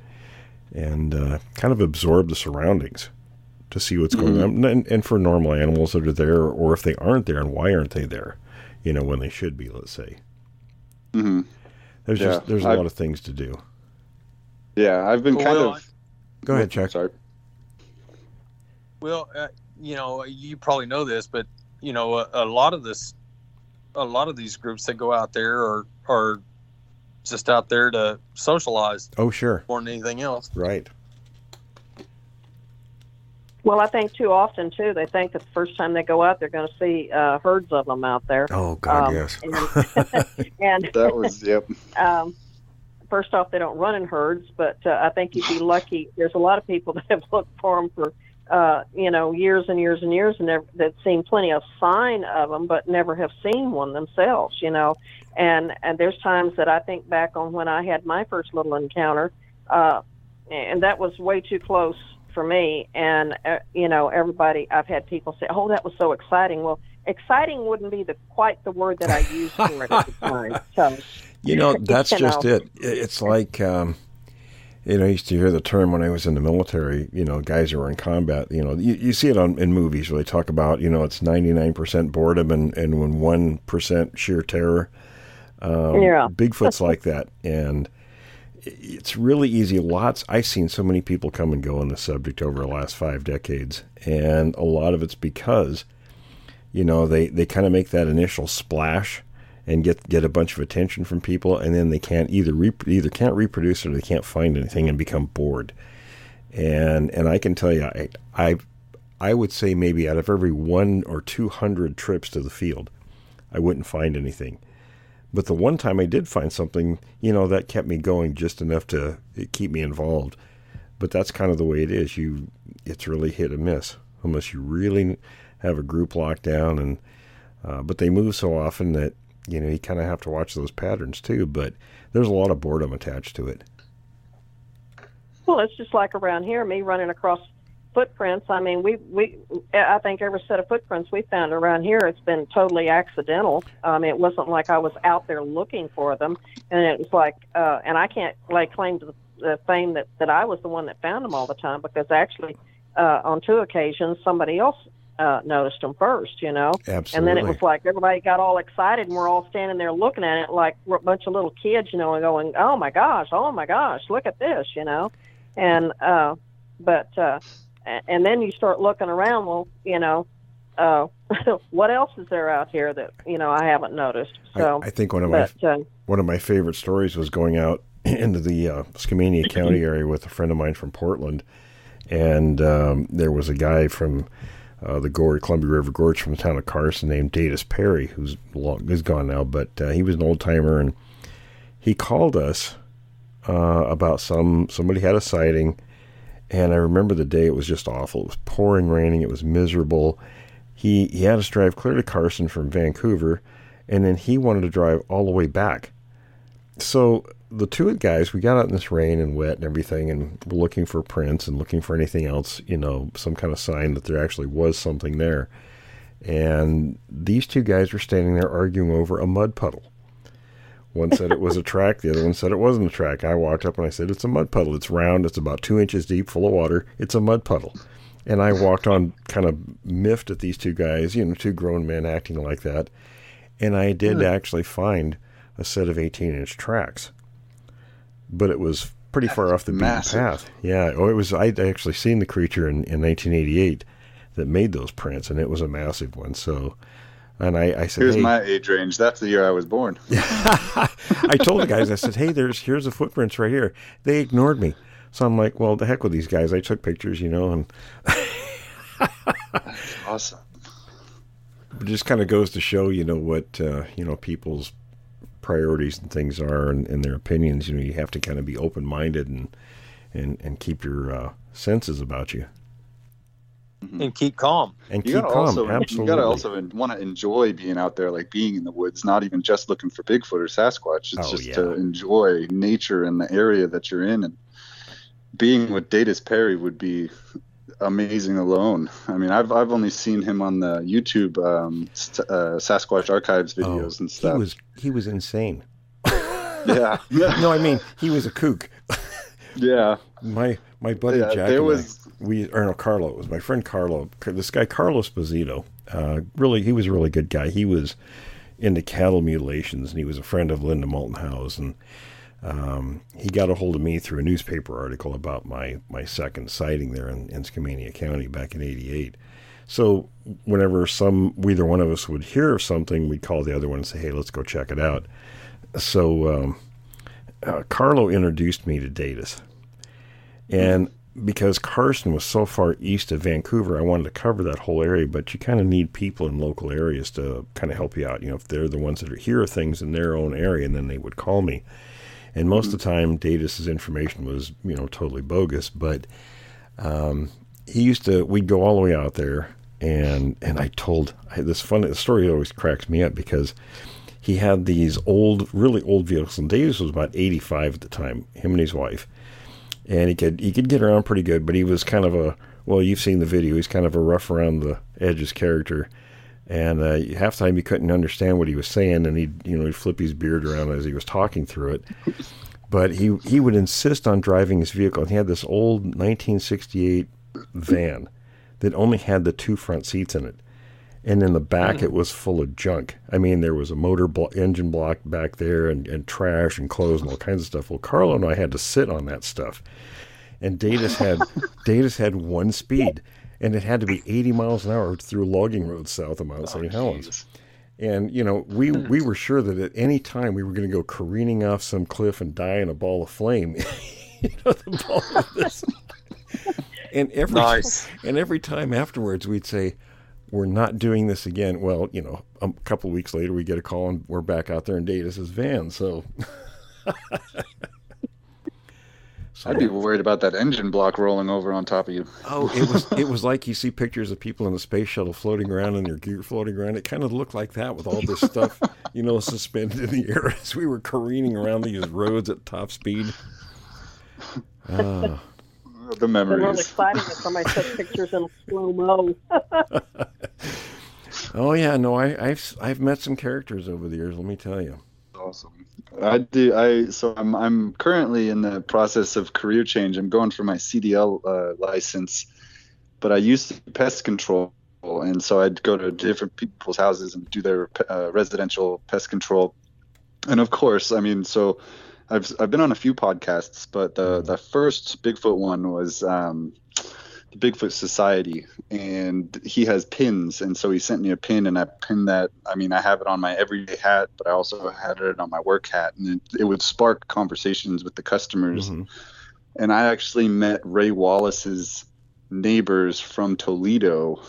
and kind of absorb the surroundings to see what's mm-hmm. going on. And for normal animals that are there, or if they aren't there, and why aren't they there, you know, when they should be, let's say. Mm-hmm. There's a lot of things to do. Yeah, I've been Go ahead, Chuck. Sorry. Well, you know, you probably know this, but you know, a lot of these groups that go out there are just out there to socialize. Oh, sure. More than anything else. Right. Well, I think too often too they think that the first time they go out they're going to see herds of them out there. Oh God, yes. And that was yep. First off, they don't run in herds, but I think you'd be lucky. There's a lot of people that have looked for them for, you know, years and years and years, and they've seen plenty of sign of them, but never have seen one themselves, you know. And there's times that I think back on when I had my first little encounter, and that was way too close for me. And, you know, everybody, I've had people say, "Oh, that was so exciting." Well, exciting wouldn't be quite the word that I used for it at the time. So. You know, that's just it. It's like, you know, I used to hear the term when I was in the military, you know, guys who were in combat, you know, you see it in movies where they talk about, you know, it's 99% boredom and when 1% sheer terror. Yeah. Bigfoot's like that. And it's really easy. I've seen so many people come and go on the subject over the last 5 decades. And a lot of it's because, you know, they kind of make that initial splash and get a bunch of attention from people, and then they can't either can't reproduce, or they can't find anything and become bored. And I can tell you, I would say maybe out of every 100 or 200 trips to the field, I wouldn't find anything. But the one time I did find something, you know, that kept me going just enough to keep me involved. But that's kind of the way it is. It's really hit or miss, unless you really have a group locked down. And but they move so often that, you know, you kind of have to watch those patterns too, but there's a lot of boredom attached to it. Well, it's just like around here, me running across footprints. I mean, I think every set of footprints we found around here, it's been totally accidental. It wasn't like I was out there looking for them, and it was like, and I can't lay claim to the fame that I was the one that found them all the time, because actually, on 2 occasions, somebody else noticed them first, you know. Absolutely. And then it was like everybody got all excited, and we're all standing there looking at it like we're a bunch of little kids, you know, and going, oh my gosh, look at this, you know. And and then you start looking around, well, you know, what else is there out here that, you know, I haven't noticed. So I think one of my favorite stories was going out into the Skamania County area with a friend of mine from Portland, and there was a guy from the gorge, Columbia River Gorge, from the town of Carson, named Datus Perry, who's gone now, but he was an old timer, and he called us about somebody had a sighting, and I remember the day. It was just awful. It was pouring, raining. It was miserable. He had us drive clear to Carson from Vancouver, and then he wanted to drive all the way back. So the two guys, we got out in this rain and wet and everything, and we're looking for prints and looking for anything else, you know, some kind of sign that there actually was something there. And these two guys were standing there arguing over a mud puddle. One said it was a track. The other one said it wasn't a track. I walked up and I said, it's a mud puddle. It's round. It's about 2 inches deep, full of water. It's a mud puddle. And I walked on kind of miffed at these two guys, you know, two grown men acting like that. And I did actually find a set of 18-inch tracks. But it was pretty far off the beaten path. Yeah. Oh, it was. I'd actually seen the creature in 1988 that made those prints, and it was a massive one. So, and I said, here's my age range. That's the year I was born. I told the guys, I said, hey, here's the footprints right here. They ignored me. So I'm like, well, the heck with these guys. I took pictures, you know, and that's awesome. It just kind of goes to show, you know, what, you know, people's priorities and things are and their opinions. You know, you have to kind of be open-minded and keep your senses about you. And keep calm. And you keep calm, also, absolutely. You got to also want to enjoy being out there, like being in the woods, not even just looking for Bigfoot or Sasquatch. It's to enjoy nature and the area that you're in. And being with Datus Perry would be amazing alone. I mean, I've only seen him on the YouTube Sasquatch Archives videos and stuff. He was insane. Yeah. No, I mean, he was a kook. Yeah. My buddy Jack Carlo. It was my friend Carlo. This guy, Carlo Esposito, really, he was a really good guy. He was into cattle mutilations, and he was a friend of Linda Moulton Howe's. And he got a hold of me through a newspaper article about my second sighting there in Skamania County back in 88. So whenever either one of us would hear of something, we'd call the other one and say, hey, let's go check it out. So Carlo introduced me to Datus. And because Carson was so far east of Vancouver, I wanted to cover that whole area, but you kind of need people in local areas to kind of help you out. You know, if they're the ones that hear things in their own area, and then they would call me. And most of the time, Datus's information was, you know, totally bogus. But we'd go all the way out there, and I told this the story always cracks me up because he had these really old vehicles, and Datus was about 85 at the time, him and his wife. And he could get around pretty good, but he was kind of you've seen the video, he's kind of a rough around the edges character. And half the time you couldn't understand what he was saying, and he'd flip his beard around as he was talking through it. But he would insist on driving his vehicle, and he had this old 1968 van that only had the two front seats in it. And in the back, it was full of junk. I mean, there was a engine block back there and trash and clothes and all kinds of stuff. Well, Carlo and I had to sit on that stuff. And Datus had one speed, and it had to be 80 miles an hour through logging roads south of Mount St. Helens. And, you know, we were sure that at any time we were going to go careening off some cliff and die in a ball of flame. You know, the ball of this. And every time afterwards, we'd say, we're not doing this again. Well, you know, a couple of weeks later, we get a call and we're back out there in Datus's van. So I'd be worried about that engine block rolling over on top of you. Oh, it was like you see pictures of people in the space shuttle floating around and their gear floating around. It kind of looked like that with all this stuff, you know, suspended in the air as we were careening around these roads at top speed. The memories. They're really exciting when I took pictures in slow mo. Oh yeah, no, I've met some characters over the years. Let me tell you. Awesome. I do. I'm currently in the process of career change. I'm going for my CDL license, but I used to do pest control, and so I'd go to different people's houses and do their residential pest control, and of course, I mean, so. I've been on a few podcasts, but the first Bigfoot one was the Bigfoot Society, and he has pins, and so he sent me a pin, and I pinned that. I mean, I have it on my everyday hat, but I also had it on my work hat, and it would spark conversations with the customers. Mm-hmm. And I actually met Ray Wallace's neighbors from Toledo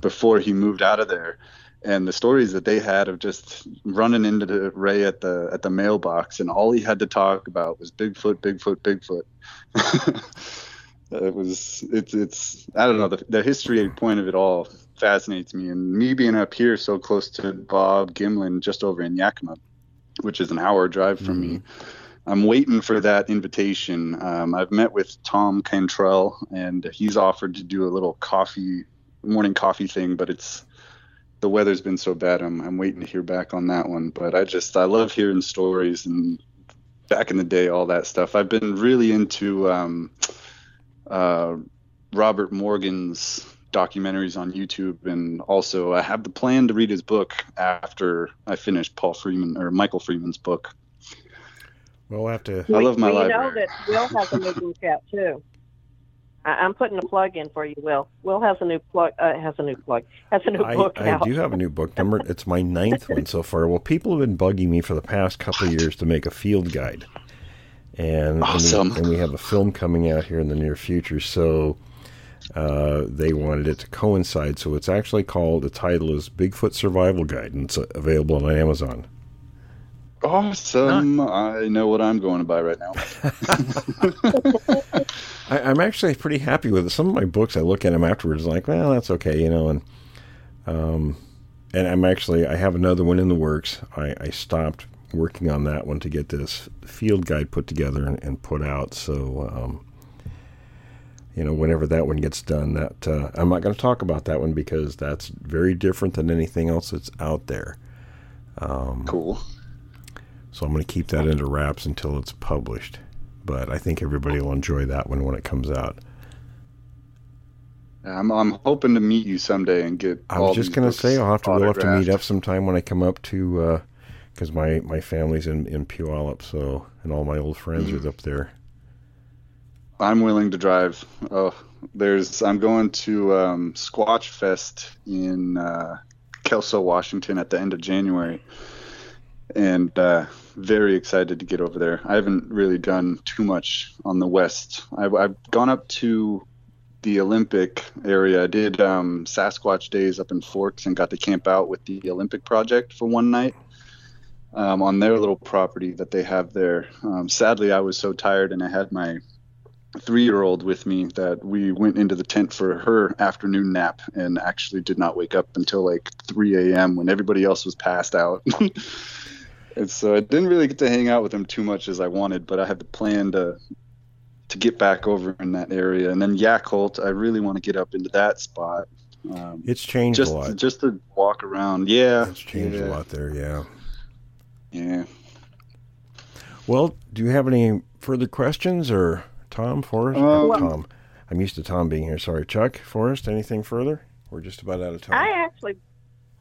before he moved out of there. And the stories that they had of just running into Ray at the mailbox, and all he had to talk about was Bigfoot, Bigfoot, Bigfoot. I don't know, the history point of it all fascinates me. And me being up here so close to Bob Gimlin just over in Yakima, which is an hour drive from me, I'm waiting for that invitation. I've met with Tom Cantrell, and he's offered to do a little morning coffee thing, but it's the weather's been so bad, I'm waiting to hear back on that one. But I love hearing stories and back in the day, all that stuff. I've been really into Robert Morgan's documentaries on YouTube, and also I have the plan to read his book after I finish Michael Freeman's book. We'll have to. I love my library. We know that Will has a new book out too. I'm putting a plug in for you, Will. Will has a new plug. Has a new book out. I do have a new book. It's my 9th one so far. Well, people have been bugging me for the past couple of years to make a field guide, and awesome. And we have a film coming out here in the near future, so they wanted it to coincide. So it's actually called. The title is Bigfoot Survival Guide, and it's available on Amazon. Awesome. I know what I'm going to buy right now. I'm actually pretty happy with it. Some of my books, I look at them afterwards like, well, that's okay, you know. And I have another one in the works. I stopped working on that one to get this field guide put together and put out. So, you know, whenever that one gets done, that I'm not going to talk about that one because that's very different than anything else that's out there. Cool. So I'm going to keep that under wraps until it's published. But I think everybody will enjoy that one when it comes out. I'm hoping to meet you someday and get all these books. I was just going to say we'll have to meet up sometime when I come up to, because my family's in Puyallup, so, and all my old friends are up there. I'm willing to drive. I'm going to Squatch Fest in Kelso, Washington at the end of January. And very excited to get over there. I haven't really done too much on the west. I've gone up to the Olympic area. I did Sasquatch Days up in Forks and got to camp out with the Olympic Project for one night on their little property that they have there. Sadly, I was so tired, and I had my 3-year-old with me that we went into the tent for her afternoon nap and actually did not wake up until like 3 a.m. when everybody else was passed out. And so I didn't really get to hang out with him too much as I wanted, but I had the plan to get back over in that area. And then Yakult, I really want to get up into that spot. It's changed a lot. Just to walk around. Yeah. It's changed a lot there, yeah. Yeah. Well, do you have any further questions or Tom, Forrest? Tom. I'm used to Tom being here. Sorry, Chuck, Forrest, anything further? We're just about out of time.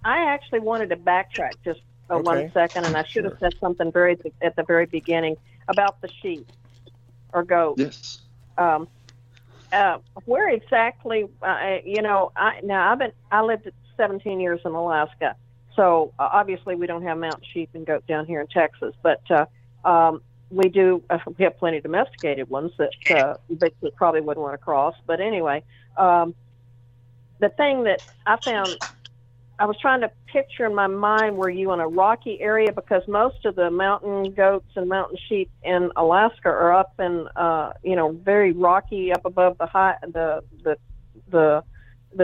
I actually wanted to backtrack just for 1 second, and I should have said something at the very beginning about the sheep or goats. Yes. Where exactly? I lived 17 years in Alaska, so obviously we don't have mountain sheep and goat down here in Texas, but we do. We have plenty of domesticated ones that basically probably wouldn't want to cross. But anyway, the thing that I found. I was trying to picture in my mind, were you in a rocky area? Because most of the mountain goats and mountain sheep in Alaska are up in, very rocky, up above the high, the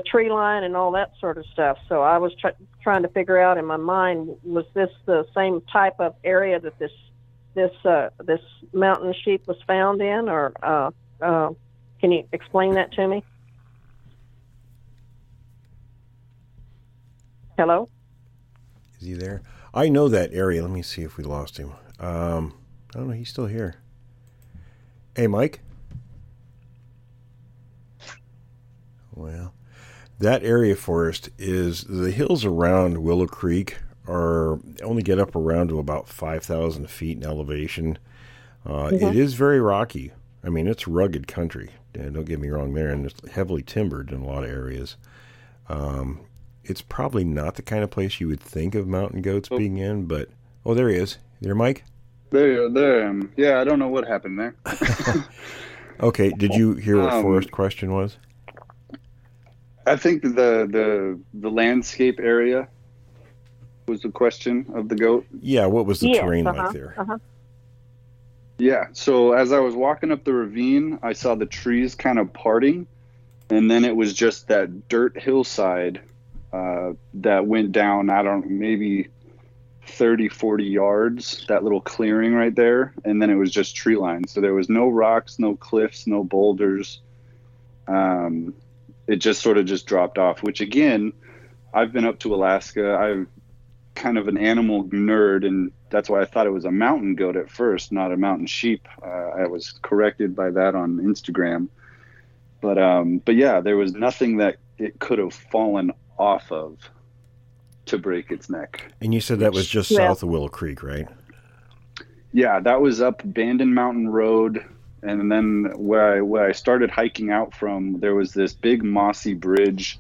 tree line and all that sort of stuff. So I was trying to figure out in my mind, was this the same type of area that this mountain sheep was found in? Or can you explain that to me? Hello? Is he there? I know that area. Let me see if we lost him. I don't know. He's still here. Hey, Mike? Well, that area, Forrest, is the hills around Willow Creek are only get up around to about 5,000 feet in elevation. It is very rocky. I mean, it's rugged country. Don't get me wrong there. And it's heavily timbered in a lot of areas. It's probably not the kind of place you would think of mountain goats being in, but... Oh, there he is. There, Mike? There. Yeah, I don't know what happened there. Okay, did you hear what Forrest's question was? I think the landscape area was the question of the goat. Yeah, what was the terrain like there? Uh-huh. Yeah, so as I was walking up the ravine, I saw the trees kind of parting, and then it was just that dirt hillside... that went down, maybe 30, 40 yards, that little clearing right there. And then it was just tree lines. So there was no rocks, no cliffs, no boulders. It just sort of dropped off, which again, I've been up to Alaska. I'm kind of an animal nerd, and that's why I thought it was a mountain goat at first, not a mountain sheep. I was corrected by that on Instagram. But yeah, there was nothing that it could have fallen off of to break its neck. And you said that was just south of Willow Creek, right? Yeah, that was up Bandon Mountain Road. And then where I started hiking out from, there was this big mossy bridge.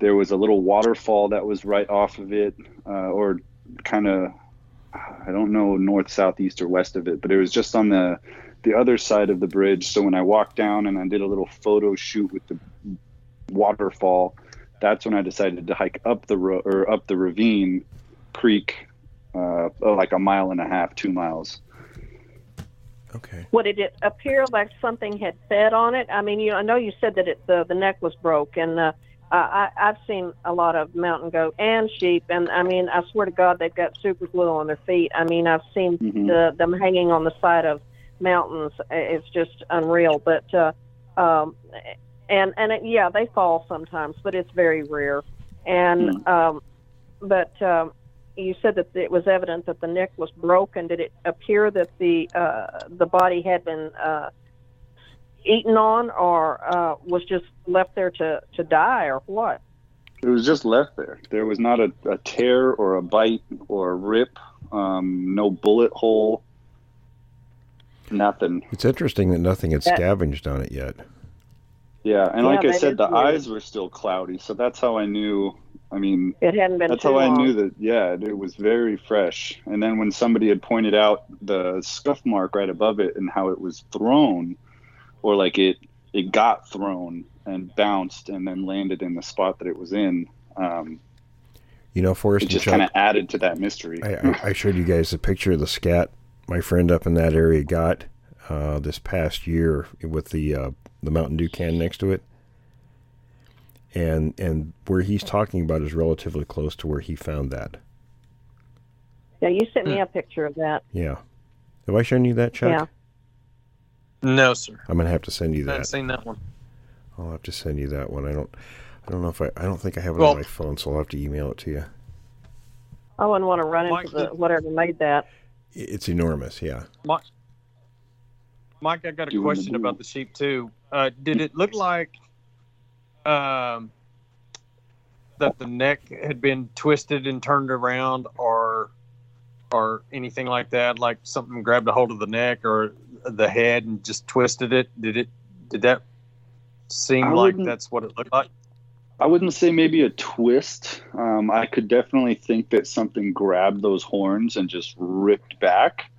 There was a little waterfall that was right off of it, or kind of, I don't know, north, south, east, or west of it, but it was just on the other side of the bridge. So when I walked down and I did a little photo shoot with the waterfall, that's when I decided to hike up the road, or up the ravine creek, like a mile and a half, 2 miles. Okay. Well, did it appear like something had fed on it? I mean, I know you said that the neck was broke, and I've seen a lot of mountain goat and sheep, and I mean, I swear to God, they've got super glue on their feet. I mean, I've seen them hanging on the side of mountains. It's just unreal. But yeah, they fall sometimes, but it's very rare. And you said that it was evident that the neck was broken. Did it appear that the body had been eaten on, or was just left there to die, or what? It was just left there. There was not a tear or a bite or a rip, no bullet hole, nothing. It's interesting that nothing had scavenged on it yet. Yeah, and like I said, the eyes were still cloudy, so that's how I knew. I mean, it hadn't been too long. That's how I knew that, yeah, it was very fresh. And then when somebody had pointed out the scuff mark right above it and how it was thrown, or like it got thrown and bounced and then landed in the spot that it was in, Forrester, it just kind of added to that mystery. I showed you guys a picture of the scat my friend up in that area got this past year with the Mountain Dew can next to it. And where he's talking about is relatively close to where he found that. Yeah, you sent me a picture of that. Yeah. Have I shown you that, Chuck? Yeah. No, sir. I'm gonna have to send you that. I haven't seen that one. I'll have to send you that one. I don't know if I don't think I have it on my phone, so I'll have to email it to you. I wouldn't want to run into whatever made that. It's enormous, yeah. Mike, I got a question about the sheep too. Did it look like that the neck had been twisted and turned around, or anything like that, like something grabbed a hold of the neck or the head and just twisted it? Did that seem like that's what it looked like? I wouldn't say maybe a twist. I could definitely think that something grabbed those horns and just ripped back,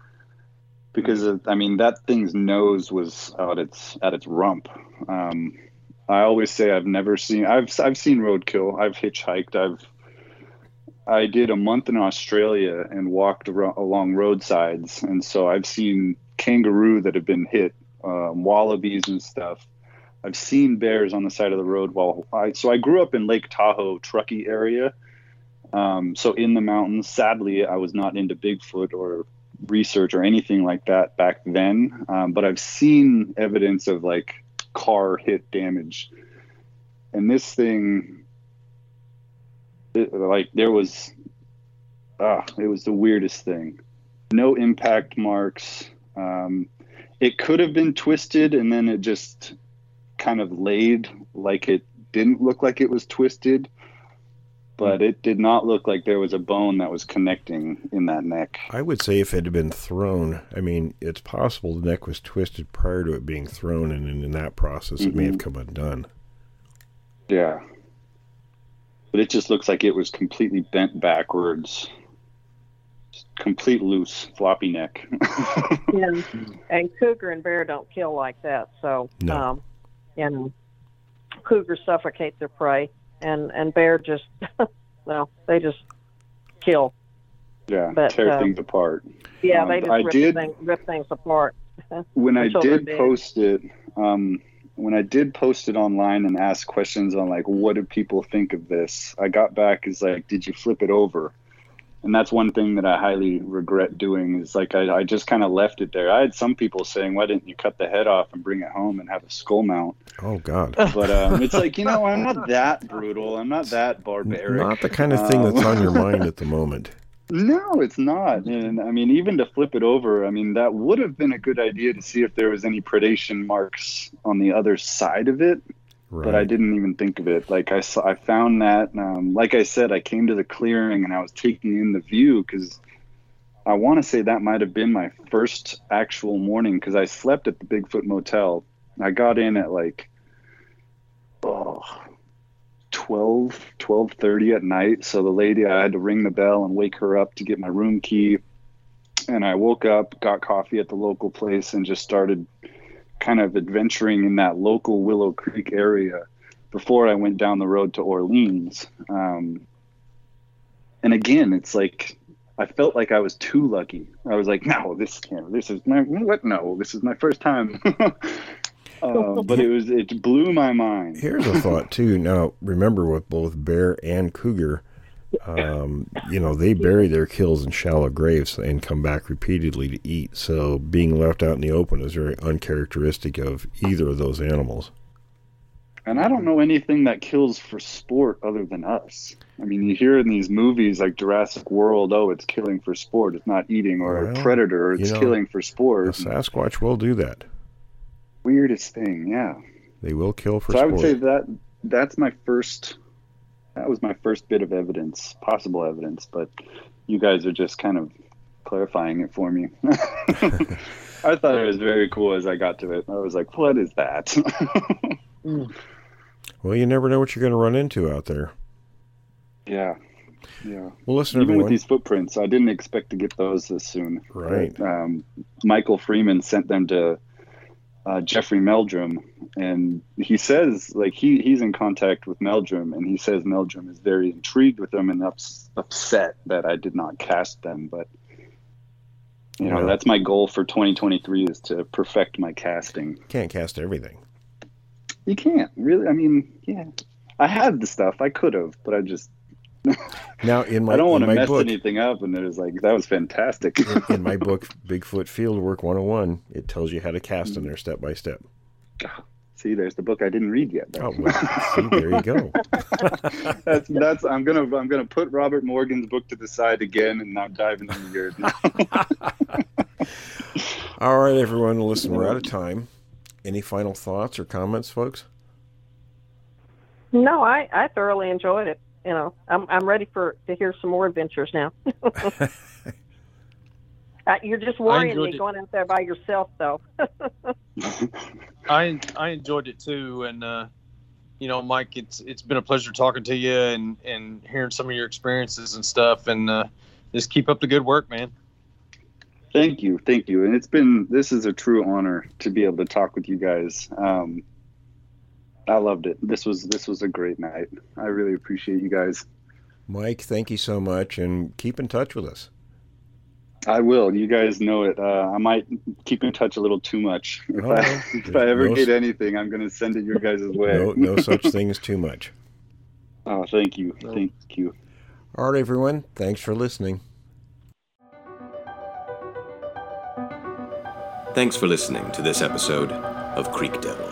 because that thing's nose was at its rump. I always say I've seen roadkill. I've hitchhiked. I did a month in Australia and walked along roadsides, and so I've seen kangaroo that have been hit, wallabies and stuff. I've seen bears on the side of the road. So I grew up in Lake Tahoe, Truckee area, so in the mountains. Sadly, I was not into Bigfoot or research or anything like that back then, but I've seen evidence of like car hit damage, and this thing, it was the weirdest thing. No impact marks. It could have been twisted, and then it just kind of laid, like it didn't look like it was twisted, but it did not look like there was a bone that was connecting in that neck. I would say if it had been thrown, I mean, it's possible the neck was twisted prior to it being thrown, and in that process, it may have come undone. Yeah. But it just looks like it was completely bent backwards. Complete loose, floppy neck. Yeah. And cougar and bear don't kill like that, so... No. Cougars suffocate their prey. And bear just, well, they just kill. Yeah, but, tear things apart. Yeah, they just rip things apart. When I did post it, online and ask questions on like, what do people think of this? I got back is like, did you flip it over? And that's one thing that I highly regret doing, is like I just kind of left it there. I had some people saying, why didn't you cut the head off and bring it home and have a skull mount? Oh, God. But it's like, I'm not that brutal. I'm not that barbaric. Not the kind of thing that's on your mind at the moment. No, it's not. And even to flip it over, that would have been a good idea to see if there was any predation marks on the other side of it. Right. But I didn't even think of it. Like I found that, like I said, I came to the clearing and I was taking in the view, because I want to say that might have been my first actual morning, because I slept at the Bigfoot Motel. I got in at 12:30 at night. So the lady, I had to ring the bell and wake her up to get my room key. And I woke up, got coffee at the local place, and just started kind of adventuring in that local Willow Creek area before I went down the road to Orleans. And again, it's like, I felt like I was too lucky. I was like, no, this is my first time. But it blew my mind. Here's a thought too. Now, remember, with both bear and cougar, they bury their kills in shallow graves and come back repeatedly to eat. So being left out in the open is very uncharacteristic of either of those animals. And I don't know anything that kills for sport other than us. You hear in these movies like Jurassic World, oh, it's killing for sport. It's not eating, or a predator, it's killing for sport. A Sasquatch will do that. Weirdest thing, yeah. They will kill for sport. So I would say that's my first... That was my first bit of evidence, possible evidence, but you guys are just kind of clarifying it for me. I thought it was very cool as I got to it. I was like, what is that? Well, you never know what you're going to run into out there. Yeah. Yeah. Well, listen, even with these footprints, I didn't expect to get those this soon. Right. Michael Freeman sent them to Jeffrey Meldrum, and he says he's in contact with Meldrum, and he says Meldrum is very intrigued with them and upset that I did not cast them, but that's my goal for 2023, is to perfect my casting. Can't cast everything. You can't really. I had the stuff I could have, but I just now in my I don't want to mess book, anything up, and it was like, that was fantastic. In my book, Bigfoot Fieldwork 101, it tells you how to cast in there step by step. See, there's the book I didn't read yet. Oh, well, see, there you go. That's I'm gonna put Robert Morgan's book to the side again, and not dive into yours now. All right, everyone, listen, we're out of time. Any final thoughts or comments, folks? No, I thoroughly enjoyed it. I'm ready to hear some more adventures now. You're just worrying me going out there by yourself, though. I enjoyed it too, and Mike, it's been a pleasure talking to you and hearing some of your experiences and stuff. And just keep up the good work, man. Thank you. And this is a true honor to be able to talk with you guys. I loved it. This was a great night. I really appreciate you guys. Mike, thank you so much, and keep in touch with us. I will. You guys know it. I might keep in touch a little too much. If I ever get anything, I'm going to send it your guys' way. No such thing as too much. Oh, thank you. No. Thank you. All right, everyone. Thanks for listening. Thanks for listening to this episode of Creek Devil.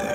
there.